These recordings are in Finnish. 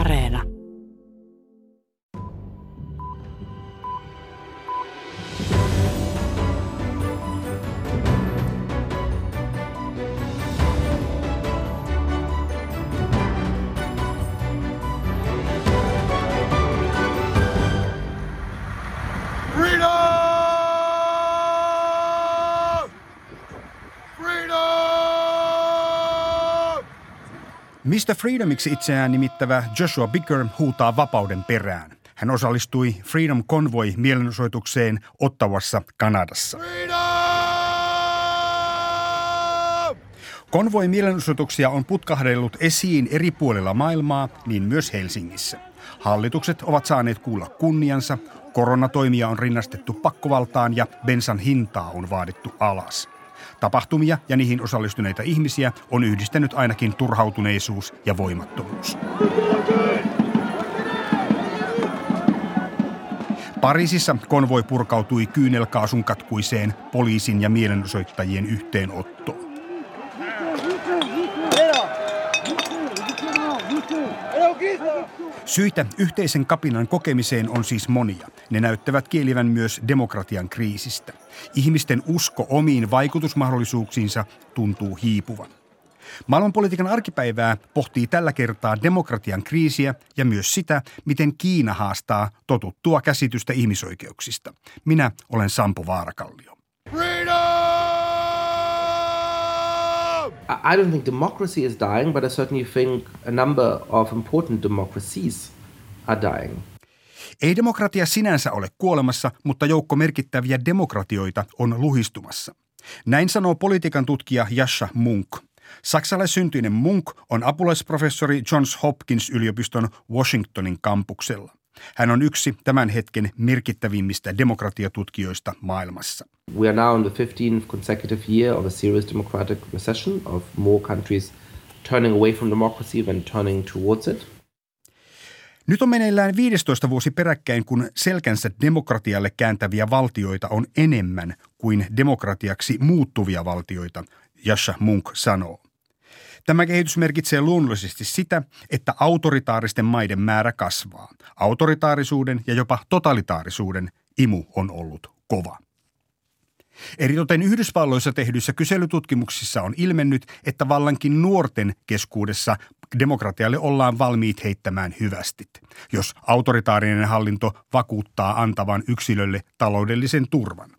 Areena. Mr. Freedomiksi itseään nimittävä Joshua Bicker huutaa vapauden perään. Hän osallistui Freedom Convoy-mielenosoitukseen Ottawassa, Kanadassa. Freedom! Konvoi-mielenosoituksia on putkahdellut esiin eri puolilla maailmaa, niin myös Helsingissä. Hallitukset ovat saaneet kuulla kunniansa, koronatoimia on rinnastettu pakkovaltaan ja bensan hintaa on vaadittu alas. Tapahtumia ja niihin osallistuneita ihmisiä on yhdistänyt ainakin turhautuneisuus ja voimattomuus. Pariisissa konvoi purkautui kyynelkaasun katkuiseen poliisin ja mielenosoittajien yhteenottoon. Syitä yhteisen kapinan kokemiseen on siis monia. Ne näyttävät kielivän myös demokratian kriisistä. Ihmisten usko omiin vaikutusmahdollisuuksiinsa tuntuu hiipuvan. Maailmanpolitiikan arkipäivää pohtii tällä kertaa demokratian kriisiä ja myös sitä, miten Kiina haastaa totuttua käsitystä ihmisoikeuksista. Minä olen Sampo Vaarakallio. I don't think democracy is dying, but I certainly think a number of important democracies are dying. Ei demokratia sinänsä ole kuolemassa, mutta joukko merkittäviä demokratioita on luhistumassa. Näin sanoo politiikan tutkija Yascha Mounk. Saksalaissyntyinen Mounk on apulaisprofessori Johns Hopkins-yliopiston Washingtonin kampuksella. Hän on yksi tämän hetken merkittävimmistä demokratiatutkijoista maailmassa. We are now in the 15th consecutive year of a serious democratic recession of more countries turning away from democracy than turning towards it. Nyt on meneillään 15 vuosi peräkkäin, kun selkänsä demokratialle kääntäviä valtioita on enemmän kuin demokratiaksi muuttuvia valtioita, Yascha Mounk sanoo. Tämä kehitys merkitsee luonnollisesti sitä, että autoritaaristen maiden määrä kasvaa. Autoritaarisuuden ja jopa totalitaarisuuden imu on ollut kova. Eritoten Yhdysvalloissa tehdyissä kyselytutkimuksissa on ilmennyt, että vallankin nuorten keskuudessa demokratialle ollaan valmiit heittämään hyvästit, jos autoritaarinen hallinto vakuuttaa antavan yksilölle taloudellisen turvan.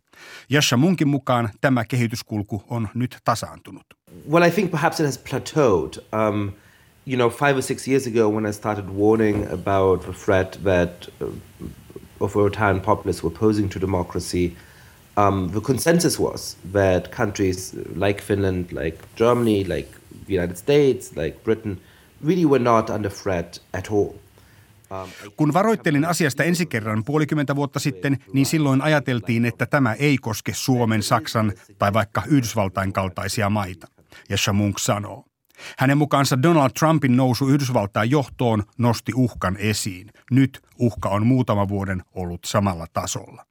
Yascha Mounkin mukaan tämä kehityskulku on nyt tasaantunut. Well, I think perhaps it has plateaued. Five or six years ago when I started warning about the threat that authoritarian populists were posing to democracy, the consensus was that countries like Finland, like Germany, like the United States, like Britain, really were not under threat at all. Kun varoittelin asiasta ensi kerran puolikymmentä vuotta sitten, niin silloin ajateltiin, että tämä ei koske Suomen, Saksan tai vaikka Yhdysvaltain kaltaisia maita, Yascha Mounk sanoo. Hänen mukaansa Donald Trumpin nousu Yhdysvaltain johtoon nosti uhkan esiin. Nyt uhka on muutaman vuoden ollut samalla tasolla.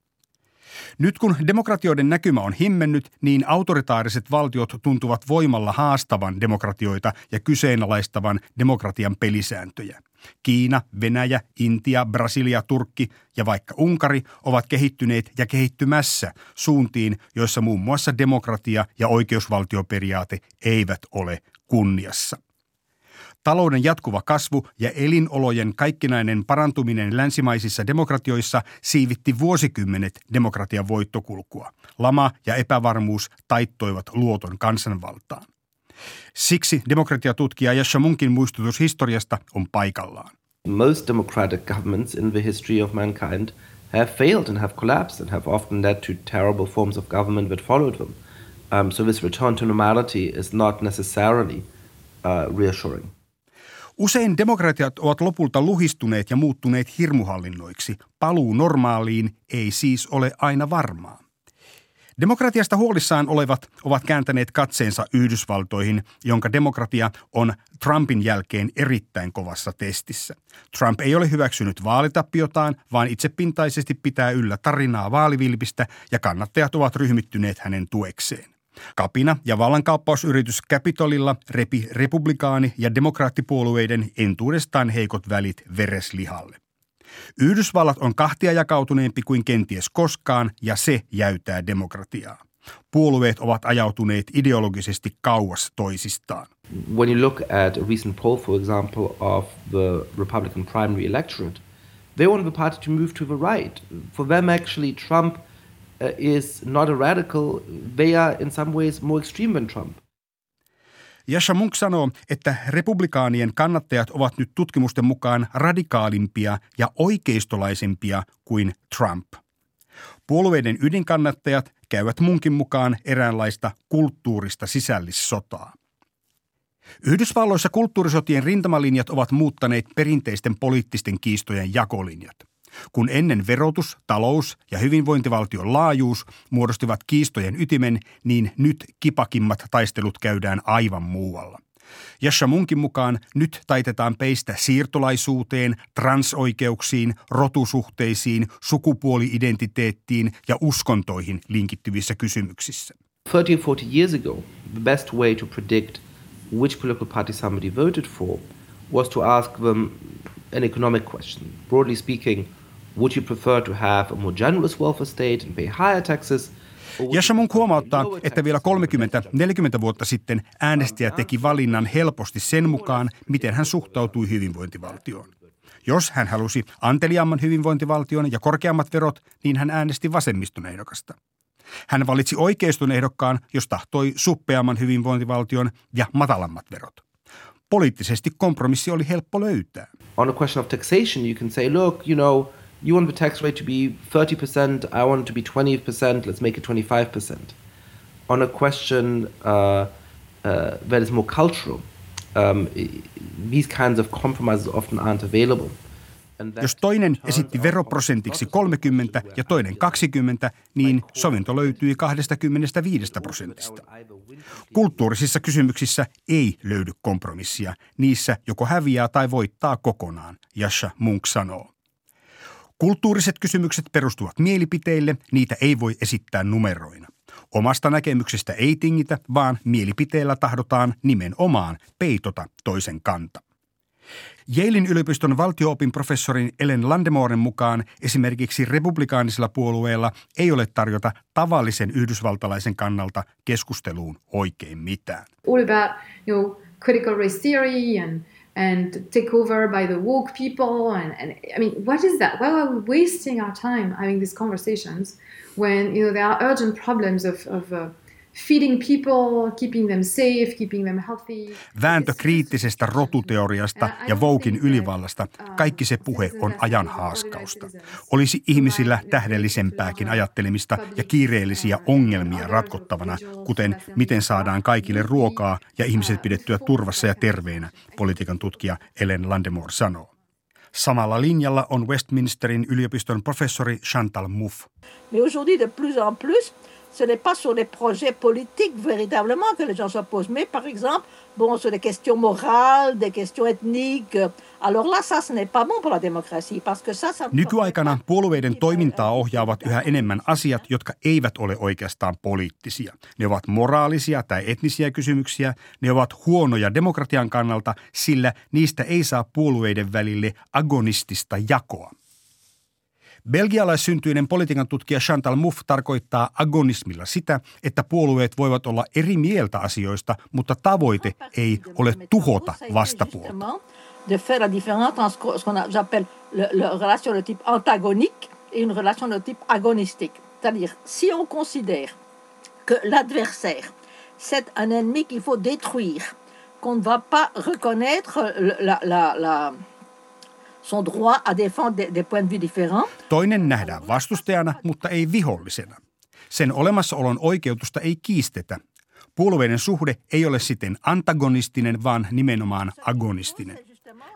Nyt kun demokratioiden näkymä on himmennyt, niin autoritaariset valtiot tuntuvat voimalla haastavan demokratioita ja kyseenalaistavan demokratian pelisääntöjä. Kiina, Venäjä, Intia, Brasilia, Turkki ja vaikka Unkari ovat kehittyneet ja kehittymässä suuntiin, joissa muun muassa demokratia ja oikeusvaltioperiaate eivät ole kunniassa. Talouden jatkuva kasvu ja elinolojen kaikkinainen parantuminen länsimaisissa demokratioissa siivitti vuosikymmenet demokratian voittokulkua. Lama ja epävarmuus taittoivat luoton kansanvaltaan. Siksi demokratiatutkija Yascha Mounkin muistutus historiasta on paikallaan. Most democratic governments in the history of mankind have failed and have collapsed and have often led to terrible forms of government that followed them. So this return to normality is not necessarily reassuring. Usein demokratiat ovat lopulta luhistuneet ja muuttuneet hirmuhallinnoiksi. Paluu normaaliin ei siis ole aina varmaa. Demokratiasta huolissaan olevat ovat kääntäneet katseensa Yhdysvaltoihin, jonka demokratia on Trumpin jälkeen erittäin kovassa testissä. Trump ei ole hyväksynyt vaalitappiotaan, vaan itsepintaisesti pitää yllä tarinaa vaalivilpistä ja kannattajat ovat ryhmittyneet hänen tuekseen. Kapina ja vallankaappausyritys Capitolilla repi republikaani- ja demokraattipuolueiden entuudestaan heikot välit vereslihalle. Yhdysvallat on kahtia jakautuneempi kuin kenties koskaan, ja se jäytää demokratiaa. Puolueet ovat ajautuneet ideologisesti kauas toisistaan. When you look at a recent poll, for example, of the Republican primary electorate, they want the party to move to the right. For them actually Trump is not a radical. They are in some ways more extreme than Trump. Yascha Mounk sanoo, että republikaanien kannattajat ovat nyt tutkimusten mukaan radikaalimpia ja oikeistolaisempia kuin Trump. Puolueiden ydinkannattajat käyvät Munkin mukaan eräänlaista kulttuurista sisällissotaa. Yhdysvalloissa kulttuurisotien rintamalinjat ovat muuttaneet perinteisten poliittisten kiistojen jakolinjat. Kun ennen verotus, talous ja hyvinvointivaltion laajuus muodostivat kiistojen ytimen, niin nyt kipakimmat taistelut käydään aivan muualla. Yascha Mounkin mukaan nyt taitetaan peistä siirtolaisuuteen, transoikeuksiin, rotusuhteisiin, sukupuoli-identiteettiin ja uskontoihin linkittyvissä kysymyksissä. 30-40 years ago, the best way to predict which political party somebody voted for was to ask them an economic question. Broadly speaking, would you prefer to have a more generous welfare state and pay higher taxes? Yascha Mounk huomauttaa, että vielä 30-40 vuotta sitten äänestäjä teki valinnan helposti sen mukaan, miten hän suhtautui hyvinvointivaltioon. Jos hän halusi anteliaamman hyvinvointivaltion ja korkeammat verot, niin hän äänesti vasemmiston ehdokasta. Hän valitsi oikeiston ehdokkaan, jos tahtoi suppeamman hyvinvointivaltion ja matalammat verot. Poliittisesti kompromissi oli helppo löytää. On a question of taxation you can say, look, you know, you want the tax rate to be 30%, I want it to be 20%, let's make it 25%. On a question that is more cultural, these kinds of compromises often aren't available. Jos toinen esitti veroprosentiksi 30 ja toinen 20, niin sovinto löytyi 25%. Kulttuurisissa kysymyksissä ei löydy kompromissia. Niissä joko häviää tai voittaa kokonaan, Yascha Mounk sanoo. Kulttuuriset kysymykset perustuvat mielipiteille, niitä ei voi esittää numeroina. Omasta näkemyksestä ei tingitä, vaan mielipiteellä tahdotaan nimenomaan peitota toisen kanta. Yalen yliopiston valtio-opin professorin Hélène Landemoren mukaan esimerkiksi republikaanisella puolueella ei ole tarjota tavallisen yhdysvaltalaisen kannalta keskusteluun oikein mitään. All about, you know, critical race theory and takeover by the woke people and I mean, what is that? Why are we wasting our time having these conversations when, you know, there are urgent problems of feeding people, keeping them safe, keeping them healthy. Vääntö kriittisestä rotuteoriasta ja woken ylivallasta, kaikki se puhe on ajan haaskausta. Olisi ihmisillä tähdellisempääkin ajattelemista ja kiireellisiä ongelmia ratkottavana, kuten miten saadaan kaikille ruokaa ja ihmiset pidettyä turvassa ja terveinä, politiikan tutkija Hélène Landemore sanoo. Samalla linjalla on Westminsterin yliopiston professori Chantal Mouffe. Mais aujourd'hui de plus en plus ce n'est pas sur les projets politiques véritablement que les gens s'opposent, mais par exemple, bon, sur des questions morales, des questions ethniques. Alors là, ça, ce n'est pas bon pour la démocratie, parce que ça, ça... Nykyaikana puolueiden toimintaa ohjaavat yhä enemmän asiat, jotka eivät ole oikeastaan poliittisia. Ne ovat moraalisia tai etnisiä kysymyksiä, ne ovat huonoja demokratian kannalta, sillä niistä ei saa puolueiden välille agonistista jakoa. Belgialaissyntyinen politiikan tutkija Chantal Mouffe tarkoittaa agonismilla sitä, että puolueet voivat olla eri mieltä asioista, mutta tavoite ei ole tuhota vastapuolta. De faire la différence entre ce qu'on appelle le relation de type antagonique et une relation de type agonistique. C'est-à-dire, si on considère que l'adversaire, c'est un ennemi qu'il faut détruire, qu'on ne va pas reconnaître la son droit à défendre des points de vue différents. Toinen nähdään vastustajana, mutta ei vihollisena. Sen olemassaolon oikeutusta ei kiistetä. Puolueiden suhde ei ole siten antagonistinen, vaan nimenomaan agonistinen.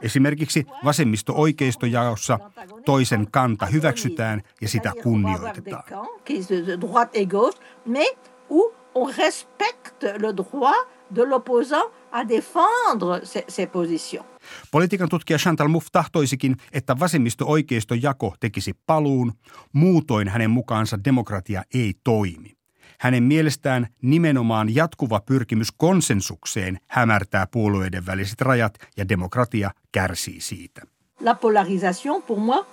Esimerkiksi vasemmisto-oikeistojaossa toisen kanta hyväksytään ja sitä kunnioitetaan. On respecte le droit de l'opposant à défendre ses positions. Politiikan tutkija Chantal Mouffe tahtoisikin, että vasemmisto-oikeiston jako tekisi paluun, muutoin hänen mukaansa demokratia ei toimi. Hänen mielestään nimenomaan jatkuva pyrkimys konsensukseen hämärtää puolueiden väliset rajat ja demokratia kärsii siitä. La polarisation pour moi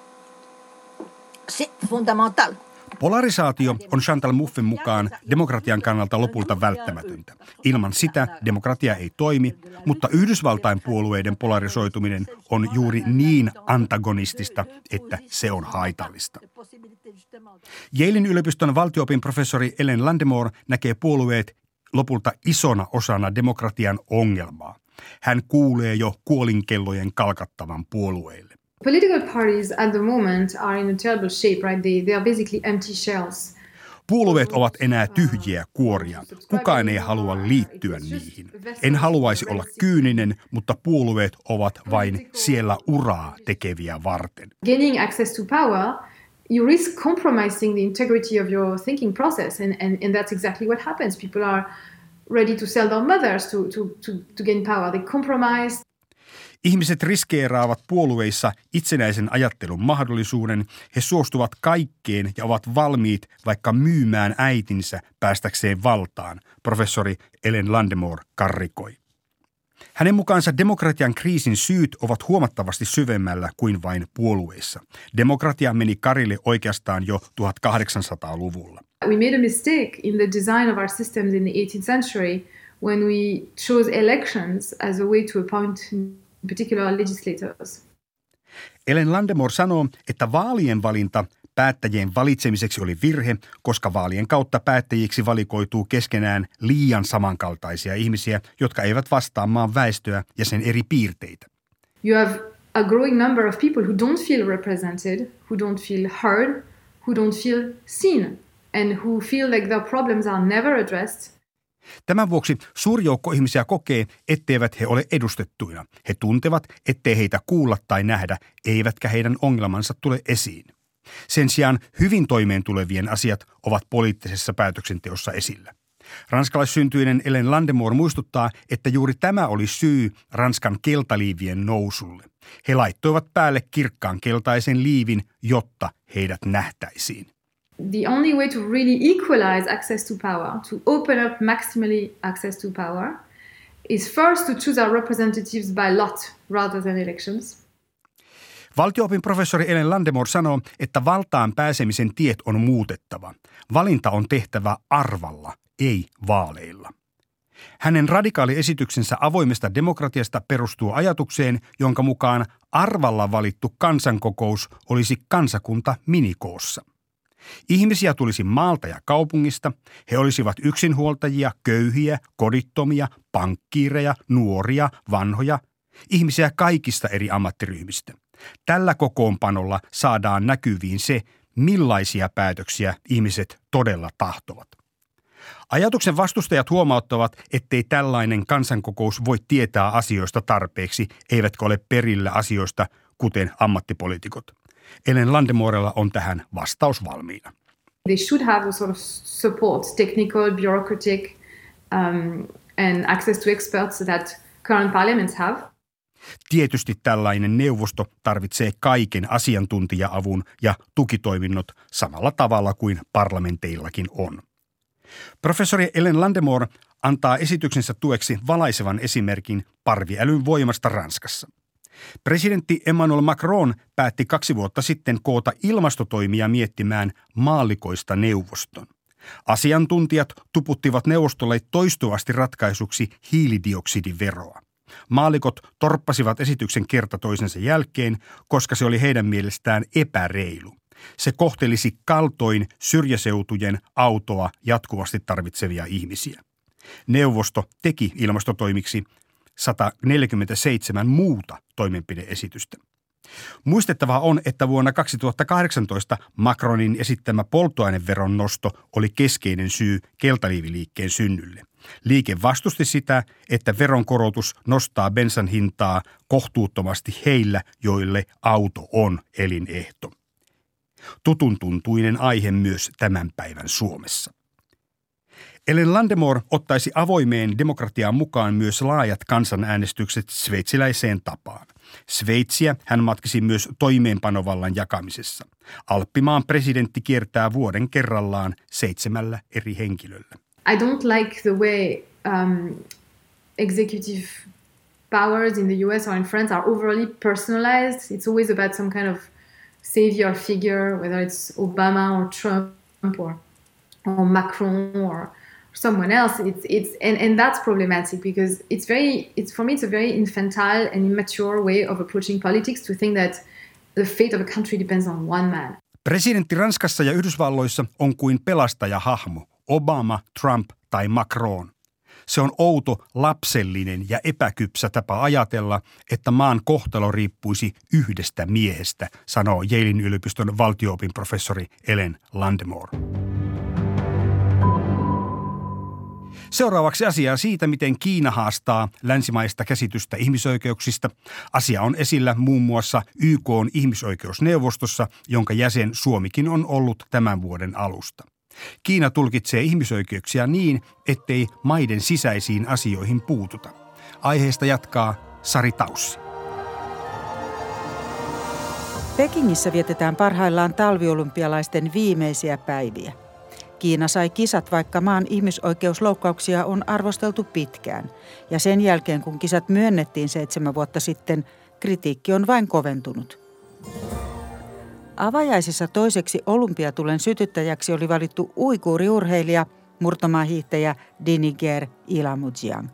c'est fondamental. Polarisaatio on Chantal Mouffen mukaan demokratian kannalta lopulta välttämätöntä. Ilman sitä demokratia ei toimi, mutta Yhdysvaltain puolueiden polarisoituminen on juuri niin antagonistista, että se on haitallista. Yalein yliopiston valtio-opin professori Hélène Landemore näkee puolueet lopulta isona osana demokratian ongelmaa. Hän kuulee jo kuolinkellojen kalkattavan puolueille. Political parties at the moment are in a terrible shape, right? They are basically empty shells. Puolueet ovat enää tyhjiä kuoria. Kukaan ei halua liittyä niihin. En haluaisi olla kyyninen, mutta puolueet ovat vain siellä uraa tekeviä varten. Gaining access to power, you risk compromising the integrity of your thinking process, and that's exactly what happens. People are ready to sell their mothers to gain power. They compromise. Ihmiset riskeeraavat puolueissa itsenäisen ajattelun mahdollisuuden. He suostuvat kaikkeen ja ovat valmiit vaikka myymään äitinsä päästäkseen valtaan, professori Hélène Landemore karrikoi. Hänen mukaansa demokratian kriisin syyt ovat huomattavasti syvemmällä kuin vain puolueissa. Demokratia meni karille oikeastaan jo 1800-luvulla. We made a mistake in the design of our systems in the 18th century when we chose elections as a way to appoint particular legislators. Hélène Landemore sanoo, että vaalien valinta päättäjien valitsemiseksi oli virhe, koska vaalien kautta päättäjiksi valikoituu keskenään liian samankaltaisia ihmisiä, jotka eivät vastaa maan väestöä ja sen eri piirteitä. You have a growing number of people who don't feel represented, who don't feel heard, who don't feel seen, and who feel like their problems are never addressed. Tämän vuoksi suuri joukko ihmisiä kokee, etteivät he ole edustettuina. He tuntevat, ettei heitä kuulla tai nähdä, eivätkä heidän ongelmansa tule esiin. Sen sijaan hyvin toimeentulevien asiat ovat poliittisessa päätöksenteossa esillä. Ranskalaissyntyinen Hélène Landemore muistuttaa, että juuri tämä oli syy Ranskan keltaliivien nousulle. He laittoivat päälle kirkkaan keltaisen liivin, jotta heidät nähtäisiin. The only way to really equalize access to power, to open up maximally access to power, is first to choose our representatives by lot rather than elections. Valtio-opin professori Hélène Landemore sanoo, että valtaan pääsemisen tiet on muutettava. Valinta on tehtävä arvalla, ei vaaleilla. Hänen radikaali esityksensä avoimesta demokratiasta perustuu ajatukseen, jonka mukaan arvalla valittu kansankokous olisi kansakunta minikoossa. Ihmisiä tulisi maalta ja kaupungista. He olisivat yksinhuoltajia, köyhiä, kodittomia, pankkiireja, nuoria, vanhoja. Ihmisiä kaikista eri ammattiryhmistä. Tällä kokoonpanolla saadaan näkyviin se, millaisia päätöksiä ihmiset todella tahtovat. Ajatuksen vastustajat huomauttavat, ettei tällainen kansankokous voi tietää asioista tarpeeksi, eivätkä ole perillä asioista, kuten ammattipoliitikot. Hélène Landemorella on tähän vastaus valmiina. They should have a sort of support, technical, bureaucratic and access to experts that current parliaments have. Tietysti tällainen neuvosto tarvitsee kaiken asiantuntija-avun ja tukitoiminnot samalla tavalla kuin parlamenteillakin on. Professori Hélène Landemore antaa esityksensä tueksi valaisevan esimerkin parviälyn voimasta Ranskassa. Presidentti Emmanuel Macron päätti 2 vuotta sitten koota ilmastotoimia miettimään maallikoista neuvoston. Asiantuntijat tuputtivat neuvostolle toistuvasti ratkaisuksi hiilidioksidiveroa. Maallikot torppasivat esityksen kerta toisensa jälkeen, koska se oli heidän mielestään epäreilu. Se kohtelisi kaltoin syrjäseutujen autoa jatkuvasti tarvitsevia ihmisiä. Neuvosto teki ilmastotoimiksi 147 muuta toimenpideesitystä. Muistettavaa on, että vuonna 2018 Macronin esittämä polttoaineveron nosto oli keskeinen syy keltaliiviliikkeen synnylle. Liike vastusti sitä, että veronkorotus nostaa bensan hintaa kohtuuttomasti heillä, joille auto on elinehto. Tutun tuntuinen aihe myös tämän päivän Suomessa. Hélène Landemore ottaisi avoimeen demokratiaan mukaan myös laajat kansanäänestykset sveitsiläiseen tapaan. Sveitsiä hän matkasi myös toimeenpanovallan jakamisessa. Alppimaan presidentti kiertää vuoden kerrallaan 7 eri henkilöllä. I don't like the way executive powers in the US or in France are overly personalized. It's always about some kind of savior figure, whether it's Obama or Trump or Macron or someone else. It's that's problematic because it's a very infantile and immature way of approaching politics to think that the fate of a country depends on one man. Presidentti Ranskassa ja Yhdysvalloissa on kuin pelastajahahmo Obama, Trump tai Macron. Se on outo, lapsellinen ja epäkypsä tapa ajatella, että maan kohtalo riippuisi yhdestä miehestä, sanoo Yalein yliopiston valtio-opin professori Hélène Landemore. Seuraavaksi asiaa siitä, miten Kiina haastaa länsimaista käsitystä ihmisoikeuksista. Asia on esillä muun muassa YK:n ihmisoikeusneuvostossa, jonka jäsen Suomikin on ollut tämän vuoden alusta. Kiina tulkitsee ihmisoikeuksia niin, ettei maiden sisäisiin asioihin puututa. Aiheesta jatkaa Sari Taussi. Pekingissä vietetään parhaillaan talviolympialaisten viimeisiä päiviä. Kiina sai kisat, vaikka maan ihmisoikeusloukkauksia on arvosteltu pitkään. Ja sen jälkeen, kun kisat myönnettiin 7 vuotta sitten, kritiikki on vain koventunut. Avajaisissa toiseksi olympiatulen sytyttäjäksi oli valittu uiguuriurheilija, murtomaahiihtäjä Dinigär Ilhamujiang.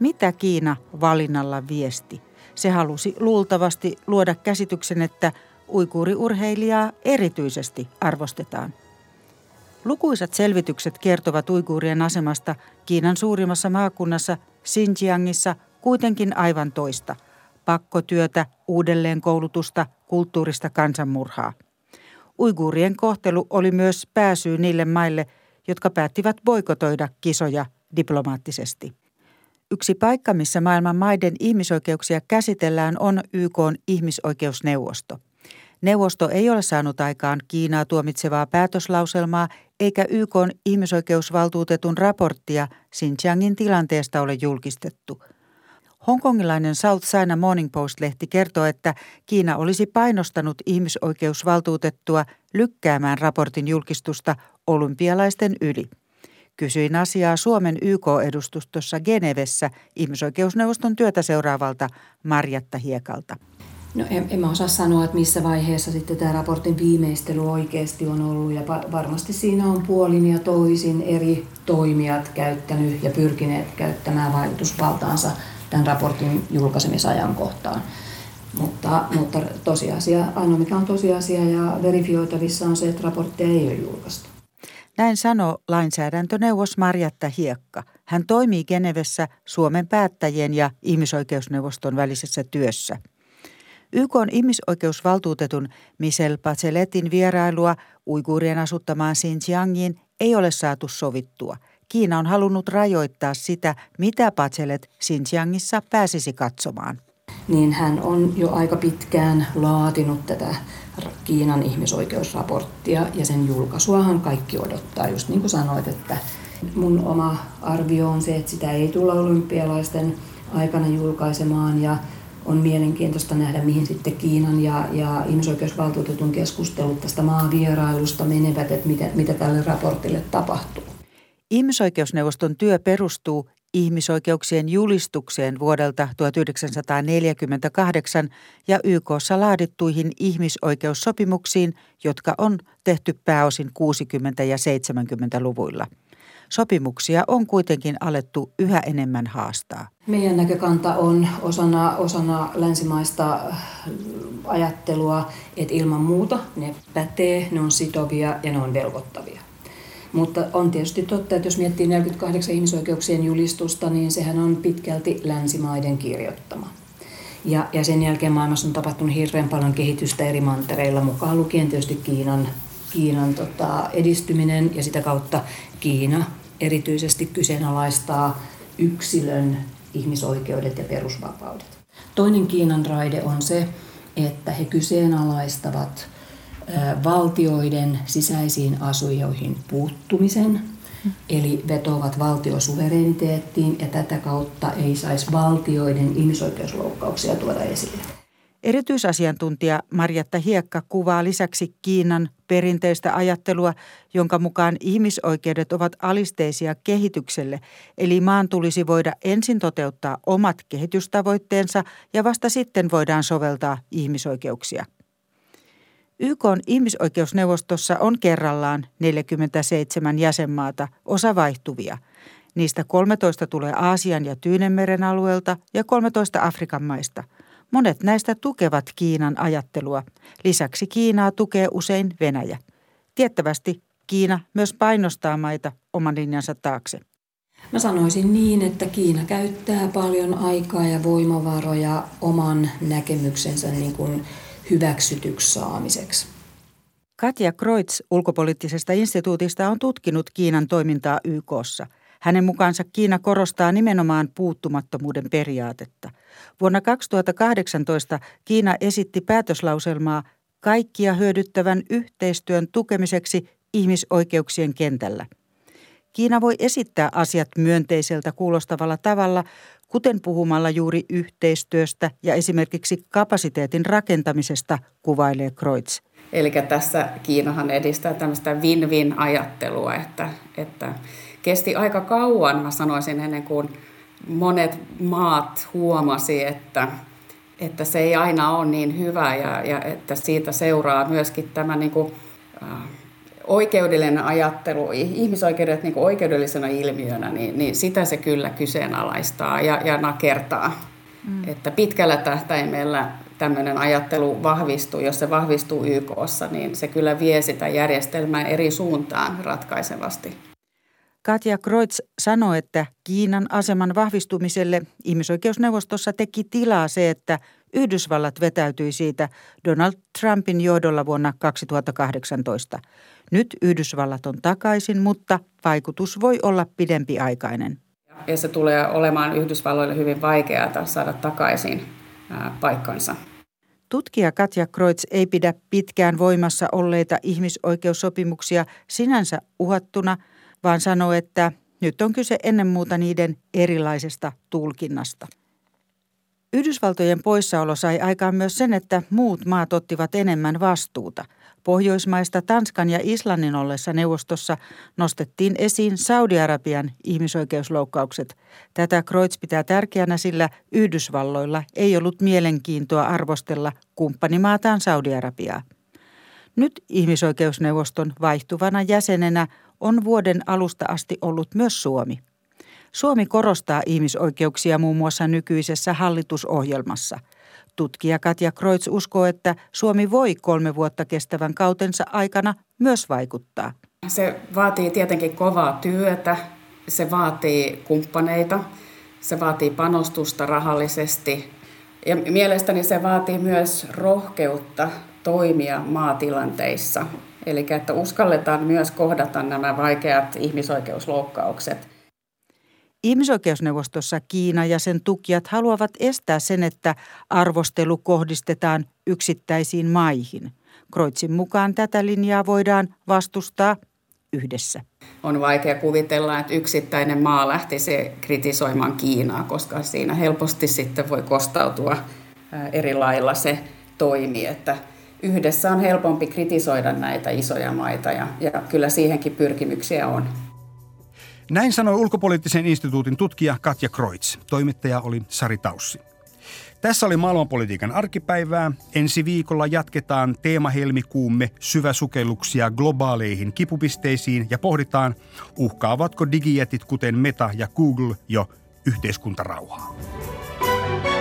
Mitä Kiina valinnalla viesti? Se halusi luultavasti luoda käsityksen, että uiguuriurheilijaa erityisesti arvostetaan. Lukuisat selvitykset kertovat uiguurien asemasta Kiinan suurimmassa maakunnassa Xinjiangissa kuitenkin aivan toista. Pakkotyötä, uudelleenkoulutusta, kulttuurista kansanmurhaa. Uiguurien kohtelu oli myös pääsyy niille maille, jotka päättivät boikotoida kisoja diplomaattisesti. Yksi paikka, missä maailman maiden ihmisoikeuksia käsitellään, on YK:n ihmisoikeusneuvosto. Neuvosto ei ole saanut aikaan Kiinaa tuomitsevaa päätöslauselmaa, eikä YK:n ihmisoikeusvaltuutetun raporttia Xinjiangin tilanteesta ole julkistettu. Hongkongilainen South China Morning Post-lehti kertoo, että Kiina olisi painostanut ihmisoikeusvaltuutettua lykkäämään raportin julkistusta olympialaisten yli. Kysyin asiaa Suomen YK-edustustossa Genevessä ihmisoikeusneuvoston työtä seuraavalta Marjatta Hiekalta. No en mä osaa sanoa, että missä vaiheessa sitten tämä raportin viimeistely oikeasti on ollut, ja varmasti siinä on puolin ja toisin eri toimijat käyttänyt ja pyrkineet käyttämään vaikutusvaltaansa tämän raportin julkaisemisajankohtaan. Mutta tosiasia, ainoa mikä on tosiasia ja verifioitavissa on se, että raportteja ei ole julkaistu. Näin sanoo lainsäädäntöneuvos Marjatta Hiekka. Hän toimii Genevessä Suomen päättäjien ja ihmisoikeusneuvoston välisessä työssä. YK:n ihmisoikeusvaltuutetun Michelle Bacheletin vierailua uiguurien asuttamaan Xinjiangiin ei ole saatu sovittua. Kiina on halunnut rajoittaa sitä, mitä Bachelet Xinjiangissa pääsisi katsomaan. Niin hän on jo aika pitkään laatinut tätä Kiinan ihmisoikeusraporttia ja sen julkaisuahan kaikki odottaa, just niin kuin sanoit, että mun oma arvio on se, että sitä ei tulla olympialaisten aikana julkaisemaan ja on mielenkiintoista nähdä, mihin sitten Kiinan ja ihmisoikeusvaltuutetun keskustelut tästä maavierailusta menevät, että mitä tälle raportille tapahtuu. Ihmisoikeusneuvoston työ perustuu ihmisoikeuksien julistukseen vuodelta 1948 ja YK:ssa laadittuihin ihmisoikeussopimuksiin, jotka on tehty pääosin 60- ja 70-luvuilla. Sopimuksia on kuitenkin alettu yhä enemmän haastaa. Meidän näkökanta on osana länsimaista ajattelua, että ilman muuta ne pätee, ne on sitovia ja ne on velvoittavia. Mutta on tietysti totta, että jos miettii 48 ihmisoikeuksien julistusta, niin sehän on pitkälti länsimaiden kirjoittama. Ja sen jälkeen maailmassa on tapahtunut hirveän paljon kehitystä eri mantereilla, mukaan lukien tietysti Kiinan edistyminen ja sitä kautta Kiina erityisesti kyseenalaistaa yksilön ihmisoikeudet ja perusvapaudet. Toinen Kiinan raide on se, että he kyseenalaistavat valtioiden sisäisiin asioihin puuttumisen, eli vetovat valtiosuvereniteettiin ja tätä kautta ei saisi valtioiden ihmisoikeusloukkauksia tuoda esille. Erityisasiantuntija Marjatta Hiekka kuvaa lisäksi Kiinan perinteistä ajattelua, jonka mukaan ihmisoikeudet ovat alisteisia kehitykselle, eli maan tulisi voida ensin toteuttaa omat kehitystavoitteensa ja vasta sitten voidaan soveltaa ihmisoikeuksia. YK:n ihmisoikeusneuvostossa on kerrallaan 47 jäsenmaata, osa vaihtuvia. Niistä 13 tulee Aasian ja Tyynenmeren alueelta ja 13 Afrikan maista. Monet näistä tukevat Kiinan ajattelua. Lisäksi Kiinaa tukee usein Venäjä. Tiettävästi Kiina myös painostaa maita oman linjansa taakse. Mä sanoisin niin, että Kiina käyttää paljon aikaa ja voimavaroja oman näkemyksensä niin kuin hyväksytyksi saamiseksi. Katja Kreutz ulkopoliittisesta instituutista on tutkinut Kiinan toimintaa YK:ssa. Hänen mukaansa Kiina korostaa nimenomaan puuttumattomuuden periaatetta. Vuonna 2018 Kiina esitti päätöslauselmaa kaikkia hyödyttävän yhteistyön tukemiseksi ihmisoikeuksien kentällä. Kiina voi esittää asiat myönteiseltä kuulostavalla tavalla, kuten puhumalla juuri yhteistyöstä ja esimerkiksi kapasiteetin rakentamisesta, kuvailee Kreutz. Eli tässä Kiinahan edistää tämmöistä win-win-ajattelua, että kesti aika kauan, mä sanoisin, ennen kuin monet maat huomasi, että se ei aina ole niin hyvä ja että siitä seuraa myöskin tämä niin kuin, oikeudellinen ajattelu, ihmisoikeudet niin kuin oikeudellisena ilmiönä, niin sitä se kyllä kyseenalaistaa ja nakertaa. Että pitkällä tähtäimellä tämmöinen ajattelu vahvistuu, jos se vahvistuu YK:ssa, niin se kyllä vie sitä järjestelmää eri suuntaan ratkaisevasti. Katja Kreutz sanoi, että Kiinan aseman vahvistumiselle ihmisoikeusneuvostossa teki tilaa se, että Yhdysvallat vetäytyi siitä Donald Trumpin johdolla vuonna 2018. Nyt Yhdysvallat on takaisin, mutta vaikutus voi olla pidempiaikainen. Ja se tulee olemaan Yhdysvalloille hyvin vaikeaa saada takaisin paikkansa. Tutkija Katja Kreutz ei pidä pitkään voimassa olleita ihmisoikeussopimuksia sinänsä uhattuna, vaan sanoo, että nyt on kyse ennen muuta niiden erilaisesta tulkinnasta. Yhdysvaltojen poissaolo sai aikaan myös sen, että muut maat ottivat enemmän vastuuta. Pohjoismaista Tanskan ja Islannin ollessa neuvostossa nostettiin esiin Saudi-Arabian ihmisoikeusloukkaukset. Tätä Kreutz pitää tärkeänä, sillä Yhdysvalloilla ei ollut mielenkiintoa arvostella kumppanimaataan Saudi-Arabiaa. Nyt ihmisoikeusneuvoston vaihtuvana jäsenenä on vuoden alusta asti ollut myös Suomi. Suomi korostaa ihmisoikeuksia muun muassa nykyisessä hallitusohjelmassa. Tutkija Katja Kreutz uskoo, että Suomi voi 3 vuotta kestävän kautensa aikana myös vaikuttaa. Se vaatii tietenkin kovaa työtä, se vaatii kumppaneita, se vaatii panostusta rahallisesti ja mielestäni se vaatii myös rohkeutta toimia maatilanteissa. Eli että uskalletaan myös kohdata nämä vaikeat ihmisoikeusloukkaukset. Ihmisoikeusneuvostossa Kiina ja sen tukijat haluavat estää sen, että arvostelu kohdistetaan yksittäisiin maihin. Kreutzin mukaan tätä linjaa voidaan vastustaa yhdessä. On vaikea kuvitella, että yksittäinen maa lähtisi kritisoimaan Kiinaa, koska siinä helposti sitten voi kostautua eri lailla se toimi, että yhdessä on helpompi kritisoida näitä isoja maita ja kyllä siihenkin pyrkimyksiä on. Näin sanoi ulkopoliittisen instituutin tutkija Katja Kreutz. Toimittaja oli Sari Taussi. Tässä oli maailmanpolitiikan arkipäivää. Ensi viikolla jatketaan teemahelmikuumme syväsukelluksia globaaleihin kipupisteisiin ja pohditaan, uhkaavatko digijätit kuten Meta ja Google jo yhteiskuntarauhaa.